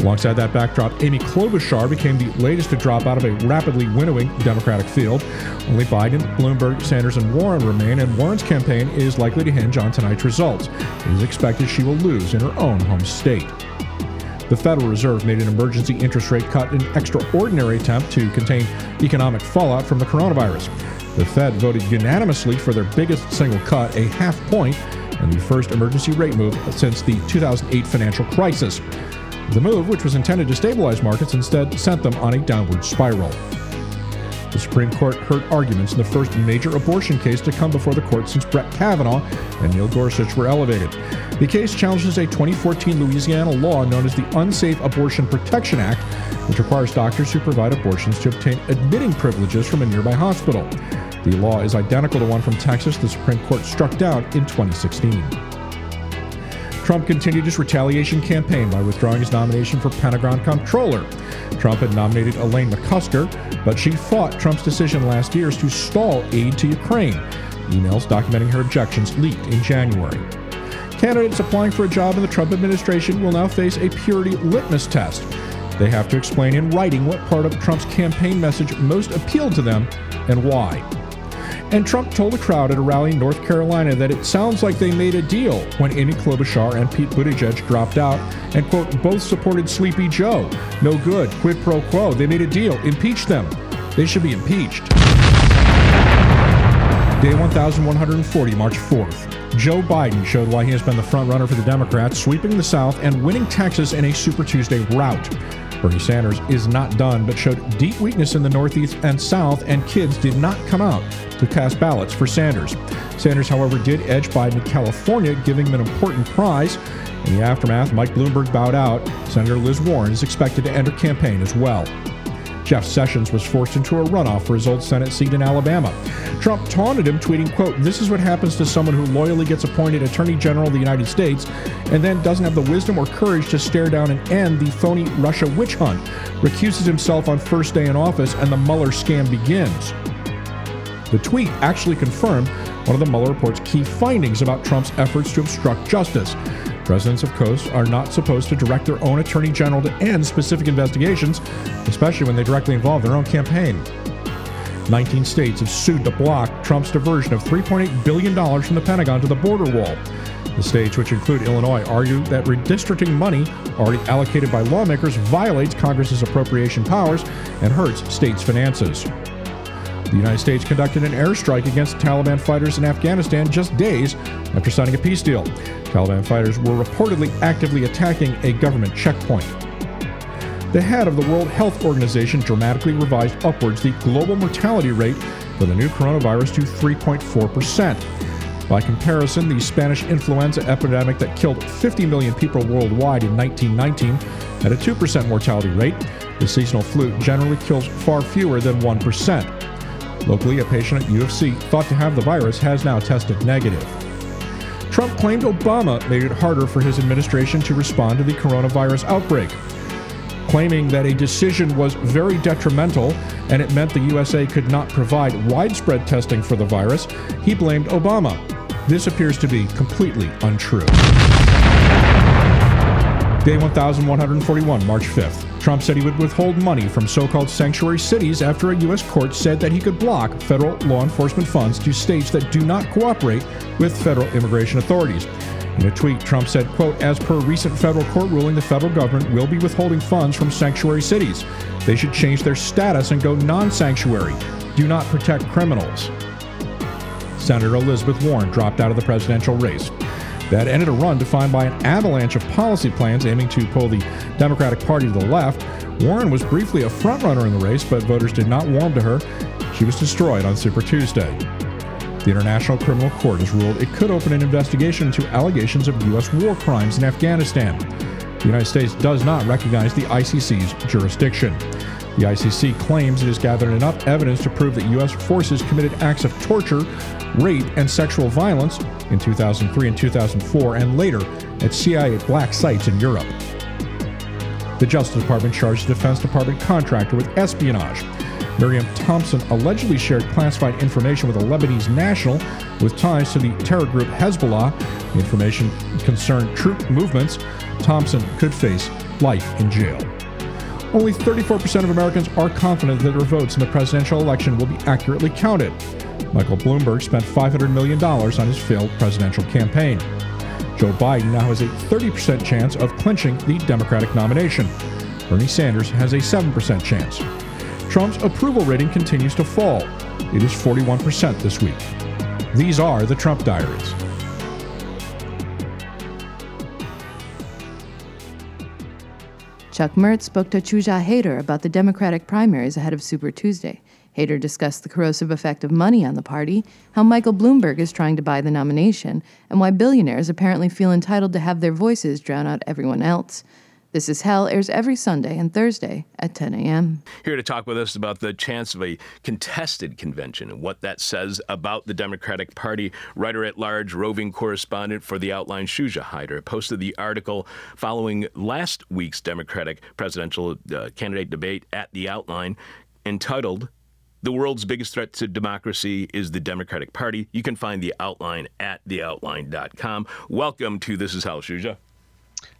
Alongside that backdrop, Amy Klobuchar became the latest to drop out of a rapidly winnowing Democratic field. Only Biden, Bloomberg, Sanders, and Warren remain, and Warren's campaign is likely to hinge on tonight's results. It is expected she will lose in her own home state. The Federal Reserve made an emergency interest rate cut in an extraordinary attempt to contain economic fallout from the coronavirus. The Fed voted unanimously for their biggest single cut, a half point, and the first emergency rate move since the two thousand eight financial crisis. The move, which was intended to stabilize markets, instead sent them on a downward spiral. The Supreme Court heard arguments in the first major abortion case to come before the court since Brett Kavanaugh and Neil Gorsuch were elevated. The case challenges a twenty fourteen Louisiana law known as the Unsafe Abortion Protection Act, which requires doctors who provide abortions to obtain admitting privileges from a nearby hospital. The law is identical to one from Texas the Supreme Court struck down in twenty sixteen. Trump continued his retaliation campaign by withdrawing his nomination for Pentagon Comptroller. Trump had nominated Elaine McCusker, but she fought Trump's decision last year to stall aid to Ukraine. Emails documenting her objections leaked in January. Candidates applying for a job in the Trump administration will now face a purity litmus test. They have to explain in writing what part of Trump's campaign message most appealed to them and why. And Trump told a crowd at a rally in North Carolina that it sounds like they made a deal when Amy Klobuchar and Pete Buttigieg dropped out and, quote, both supported Sleepy Joe. No good. Quid pro quo. They made a deal. Impeach them. They should be impeached. Day eleven forty, March fourth. Joe Biden showed why he has been the frontrunner for the Democrats, sweeping the South and winning Texas in a Super Tuesday rout. Bernie Sanders is not done, but showed deep weakness in the Northeast and South, and kids did not come out to cast ballots for Sanders. Sanders, however, did edge Biden in California, giving him an important prize. In the aftermath, Mike Bloomberg bowed out. Senator Liz Warren is expected to end her campaign as well. Jeff Sessions was forced into a runoff for his old Senate seat in Alabama. Trump taunted him, tweeting, quote, this is what happens to someone who loyally gets appointed Attorney General of the United States and then doesn't have the wisdom or courage to stare down and end the phony Russia witch hunt, recuses himself on first day in office, and the Mueller scam begins. The tweet actually confirmed one of the Mueller report's key findings about Trump's efforts to obstruct justice. Presidents of courts are not supposed to direct their own attorney general to end specific investigations, especially when they directly involve their own campaign. nineteen states have sued to block Trump's diversion of three point eight billion dollars from the Pentagon to the border wall. The states, which include Illinois, argue that redistricting money already allocated by lawmakers violates Congress's appropriation powers and hurts states' finances. The United States conducted an airstrike against Taliban fighters in Afghanistan just days after signing a peace deal. Taliban fighters were reportedly actively attacking a government checkpoint. The head of the World Health Organization dramatically revised upwards the global mortality rate for the new coronavirus to three point four percent. By comparison, the Spanish influenza epidemic that killed fifty million people worldwide in nineteen nineteen had a two percent mortality rate. The seasonal flu generally kills far fewer than one percent. Locally, a patient at U of C thought to have the virus has now tested negative. Trump claimed Obama made it harder for his administration to respond to the coronavirus outbreak, claiming that a decision was very detrimental and it meant the U S A could not provide widespread testing for the virus. He blamed Obama. This appears to be completely untrue. Day eleven forty-one, March fifth. Trump said he would withhold money from so-called sanctuary cities after a U S court said that he could block federal law enforcement funds to states that do not cooperate with federal immigration authorities. In a tweet, Trump said, quote, as per recent federal court ruling, the federal government will be withholding funds from sanctuary cities. They should change their status and go non-sanctuary. Do not protect criminals. Senator Elizabeth Warren dropped out of the presidential race. That ended a run defined by an avalanche of policy plans aiming to pull the Democratic Party to the left. Warren was briefly a frontrunner in the race, but voters did not warm to her. She was destroyed on Super Tuesday. The International Criminal Court has ruled it could open an investigation into allegations of U S war crimes in Afghanistan. The United States does not recognize the I C C's jurisdiction. The I C C claims it has gathered enough evidence to prove that U S forces committed acts of torture, rape, and sexual violence in two thousand three and two thousand four, and later at C I A black sites in Europe. The Justice Department charged the Defense Department contractor with espionage. Miriam Thompson allegedly shared classified information with a Lebanese national with ties to the terror group Hezbollah. The information concerned troop movements. Thompson could face life in jail. Only thirty-four percent of Americans are confident that their votes in the presidential election will be accurately counted. Michael Bloomberg spent five hundred million dollars on his failed presidential campaign. Joe Biden now has a thirty percent chance of clinching the Democratic nomination. Bernie Sanders has a seven percent chance. Trump's approval rating continues to fall. It is forty-one percent this week. These are the Trump Diaries. Chuck Mertz spoke to Shuja Haider about the Democratic primaries ahead of Super Tuesday. Haider discussed the corrosive effect of money on the party, how Michael Bloomberg is trying to buy the nomination, and why billionaires apparently feel entitled to have their voices drown out everyone else. This Is Hell airs every Sunday and Thursday at ten a.m. Here to talk with us about the chance of a contested convention and what that says about the Democratic Party, writer-at-large, roving correspondent for The Outline, Shuja Haider, posted the article following last week's Democratic presidential uh, candidate debate at The Outline, entitled, "The World's Biggest Threat to Democracy is the Democratic Party." You can find The Outline at the outline dot com. Welcome to This Is Hell, Shuja.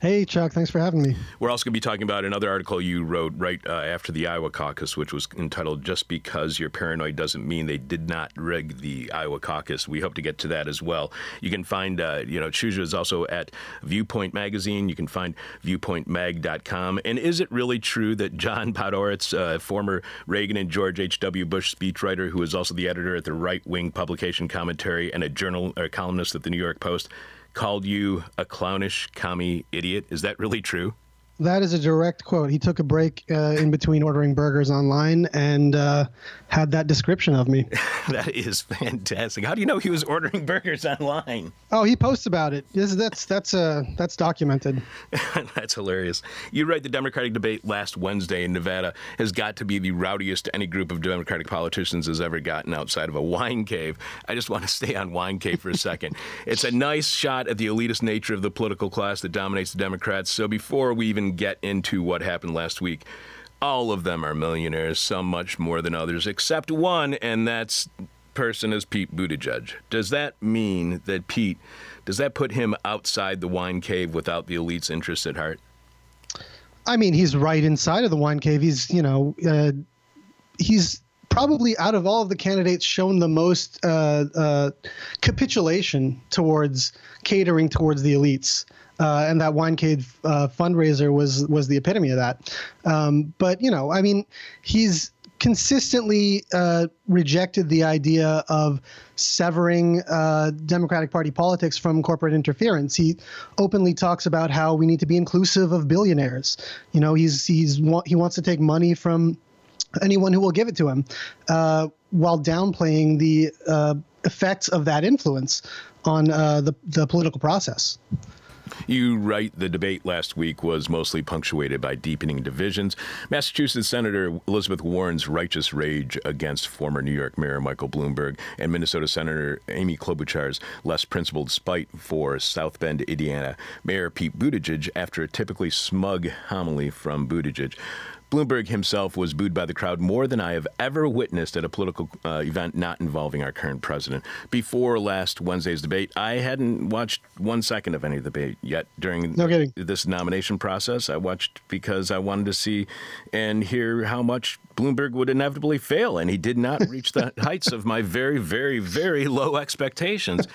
Hey, Chuck. Thanks for having me. We're also going to be talking about another article you wrote right uh, after the Iowa caucus, which was entitled "Just Because You're Paranoid Doesn't Mean They Did Not Rig the Iowa Caucus." We hope to get to that as well. You can find, uh, you know, Shuja is also at Viewpoint Magazine. You can find viewpoint mag dot com. And is it really true that John Podoretz, uh, former Reagan and George H W. Bush speechwriter, who is also the editor at the right-wing publication Commentary and a journal or columnist at the New York Post, called you a clownish commie idiot? Is that really true? That is a direct quote. He took a break uh, in between ordering burgers online and uh, had that description of me. That is fantastic. How do you know he was ordering burgers online? Oh, he posts about it. This, that's that's uh, that's documented. That's hilarious. You write the Democratic debate last Wednesday in Nevada has got to be the rowdiest any group of Democratic politicians has ever gotten outside of a wine cave. I just want to stay on wine cave for a second. It's a nice shot at the elitist nature of the political class that dominates the Democrats. So before we even get into what happened last week, all of them are millionaires, some much more than others, except one, and that person is Pete Buttigieg. Does that mean that Pete, does that put him outside the wine cave without the elite's interests at heart? I mean, he's right inside of the wine cave. He's, you know, uh, he's probably out of all of the candidates shown the most uh, uh, capitulation towards catering towards the elites. Uh, and that wine cave uh, fundraiser was was the epitome of that. Um, but, you know, I mean, he's consistently uh, rejected the idea of severing uh, Democratic Party politics from corporate interference. He openly talks about how we need to be inclusive of billionaires. You know, he's he's he wants to take money from anyone who will give it to him, uh, while downplaying the uh, effects of that influence on uh, the the political process. You write the debate last week was mostly punctuated by deepening divisions. Massachusetts Senator Elizabeth Warren's righteous rage against former New York Mayor Michael Bloomberg and Minnesota Senator Amy Klobuchar's less principled spite for South Bend, Indiana Mayor Pete Buttigieg after a typically smug homily from Buttigieg. Bloomberg himself was booed by the crowd more than I have ever witnessed at a political uh, event not involving our current president. Before last Wednesday's debate, I hadn't watched one second of any debate yet during no kidding. this nomination process. I watched because I wanted to see and hear how much Bloomberg would inevitably fail, and he did not reach the heights of my very, very, very low expectations.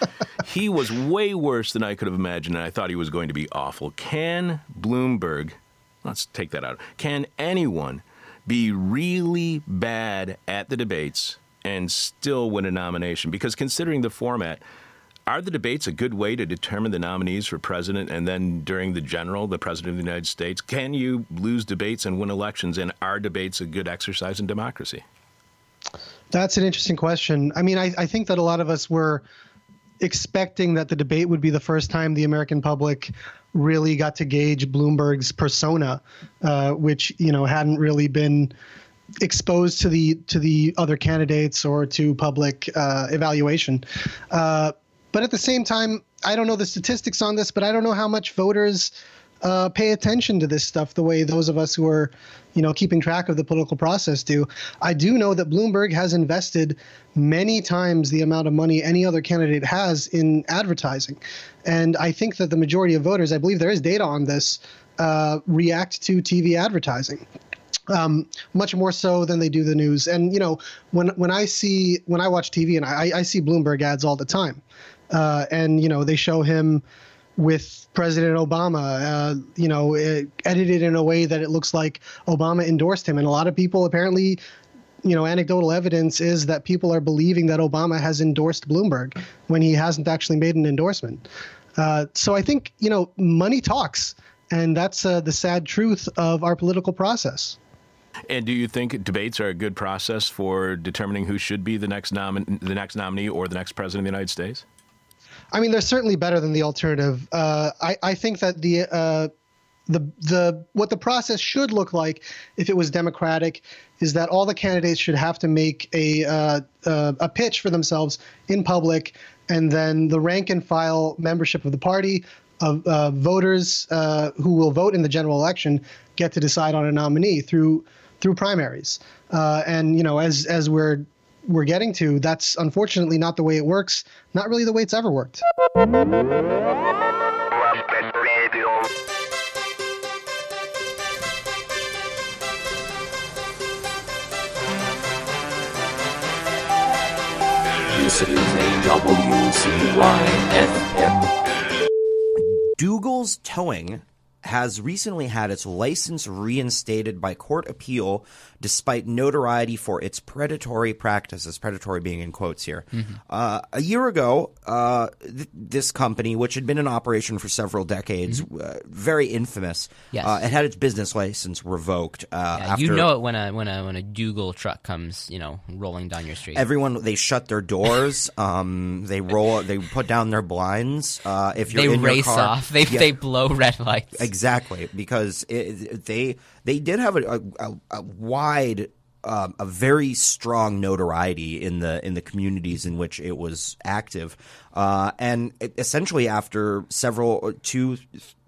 He was way worse than I could have imagined, and I thought he was going to be awful. Can Bloomberg... Let's take that out. Can anyone be really bad at the debates and still win a nomination? Because considering the format, are the debates a good way to determine the nominees for president and then during the general, the president of the United States? Can you lose debates and win elections? And are debates a good exercise in democracy? That's an interesting question. I mean, I, I think that a lot of us were expecting that the debate would be the first time the American public really got to gauge Bloomberg's persona, uh, which, you know, hadn't really been exposed to the to the other candidates or to public uh, evaluation. Uh, but at the same time, I don't know the statistics on this, but I don't know how much voters uh, pay attention to this stuff the way those of us who are, you know, keeping track of the political process do. I do know that Bloomberg has invested many times the amount of money any other candidate has in advertising. And I think that the majority of voters, I believe there is data on this, uh, react to T V advertising. Um, much more so than they do the news. And, you know, when when I see when I watch T V and I, I see Bloomberg ads all the time, uh, and, you know, they show him with President Obama, uh, you know, it, edited in a way that it looks like Obama endorsed him. And a lot of people apparently, you know, anecdotal evidence is that people are believing that Obama has endorsed Bloomberg when he hasn't actually made an endorsement. Uh, so I think, you know, money talks. And that's uh, the sad truth of our political process. And do you think debates are a good process for determining who should be the next nomin the next nominee or the next president of the United States? I mean, they're certainly better than the alternative. Uh, I, I think that the uh, the the what the process should look like, if it was democratic, is that all the candidates should have to make a uh, uh, a pitch for themselves in public, and then the rank and file membership of the party, of uh, voters uh, who will vote in the general election, get to decide on a nominee through. through primaries. Uh, and, you know, as as we're we're getting to, that's unfortunately not the way it works, not really the way it's ever worked. Dougal's Towing has recently had its license reinstated by court appeal despite notoriety for its predatory practices, predatory being in quotes here. Mm-hmm. Uh, a year ago, uh, th this company, which had been in operation for several decades, mm-hmm. uh, very infamous, yes. uh, it had its business license revoked. Uh, yeah, after, you know it when a, when a, when a Dougal truck comes, you know, rolling down your street. Everyone, they shut their doors, um, they roll, they put down their blinds. Uh, if you're they in race your car, off, they, yeah, they blow red lights. Exactly. Exactly, because it, they they did have a, a, a wide, um, a very strong notoriety in the in the communities in which it was active, uh, and it, essentially after several two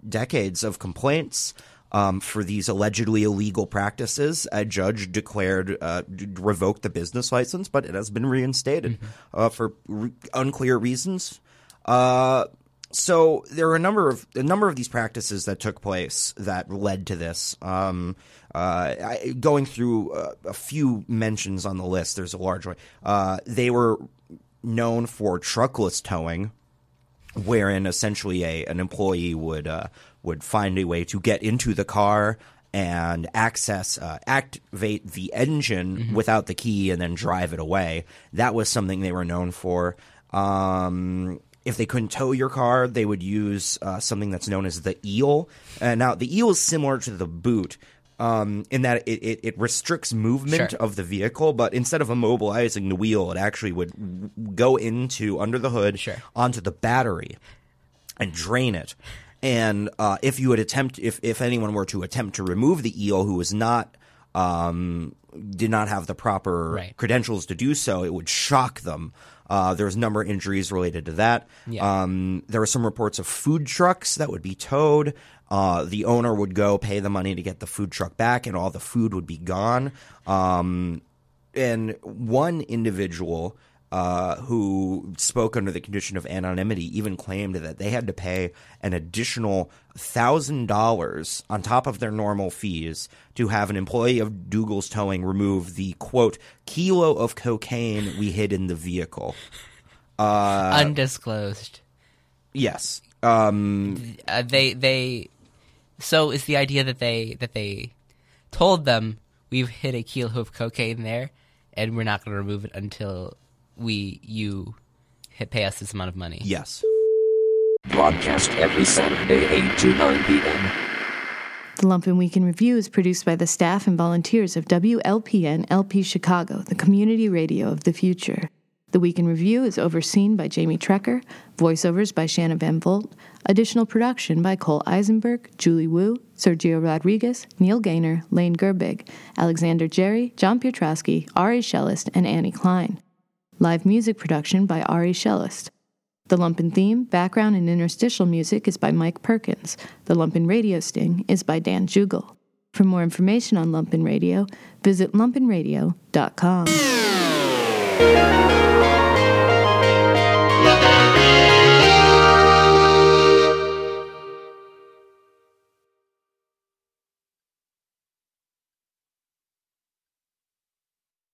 decades of complaints um, for these allegedly illegal practices, a judge declared uh, revoked the business license, but it has been reinstated mm-hmm. uh, for re unclear reasons. Uh, So there were a number of a number of these practices that took place that led to this. Um, uh, I, going through a, a few mentions on the list, there's a large one. Uh, they were known for truckless towing, wherein essentially a an employee would uh, would find a way to get into the car and access, uh, activate the engine mm-hmm. without the key, and then drive it away. That was something they were known for. Um, If they couldn't tow your car, they would use uh, something that's known as the eel. Uh, now, the eel is similar to the boot um, in that it, it, it restricts movement sure. of the vehicle, but instead of immobilizing the wheel, it actually would go into under the hood sure. onto the battery and drain it. And uh, if you would attempt, if if anyone were to attempt to remove the eel, who was not um, did not have the proper right. credentials to do so, it would shock them. Uh, there was a number of injuries related to that. Yeah. Um, there were some reports of food trucks that would be towed. Uh, the owner would go pay the money to get the food truck back, and all the food would be gone. Um, and one individual uh, who spoke under the condition of anonymity even claimed that they had to pay an additional one thousand dollars on top of their normal fees to have an employee of Dougal's Towing remove the, quote, kilo of cocaine we hid in the vehicle. Uh, Undisclosed. Yes. Um, uh, they they. So is the idea that they that they told them we've hid a kilo of cocaine there, and we're not going to remove it until we you pay us this amount of money. Yes. Broadcast every Saturday, eight to nine p m The Lumpen Week in Review is produced by the staff and volunteers of W L P N L P Chicago, the community radio of the future. The Week in Review is overseen by Jamie Trecker, voiceovers by Shanna Van Volt, additional production by Cole Eisenberg, Julie Wu, Sergio Rodriguez, Neil Gaynor, Lane Gerbig, Alexander Jerry, John Piotrowski, Ari Shellist, and Annie Klein. Live music production by Ari Shellist. The Lumpen theme, background, and interstitial music is by Mike Perkins. The Lumpen Radio Sting is by Dan Jugal. For more information on Lumpen Radio, visit lumpen radio dot com.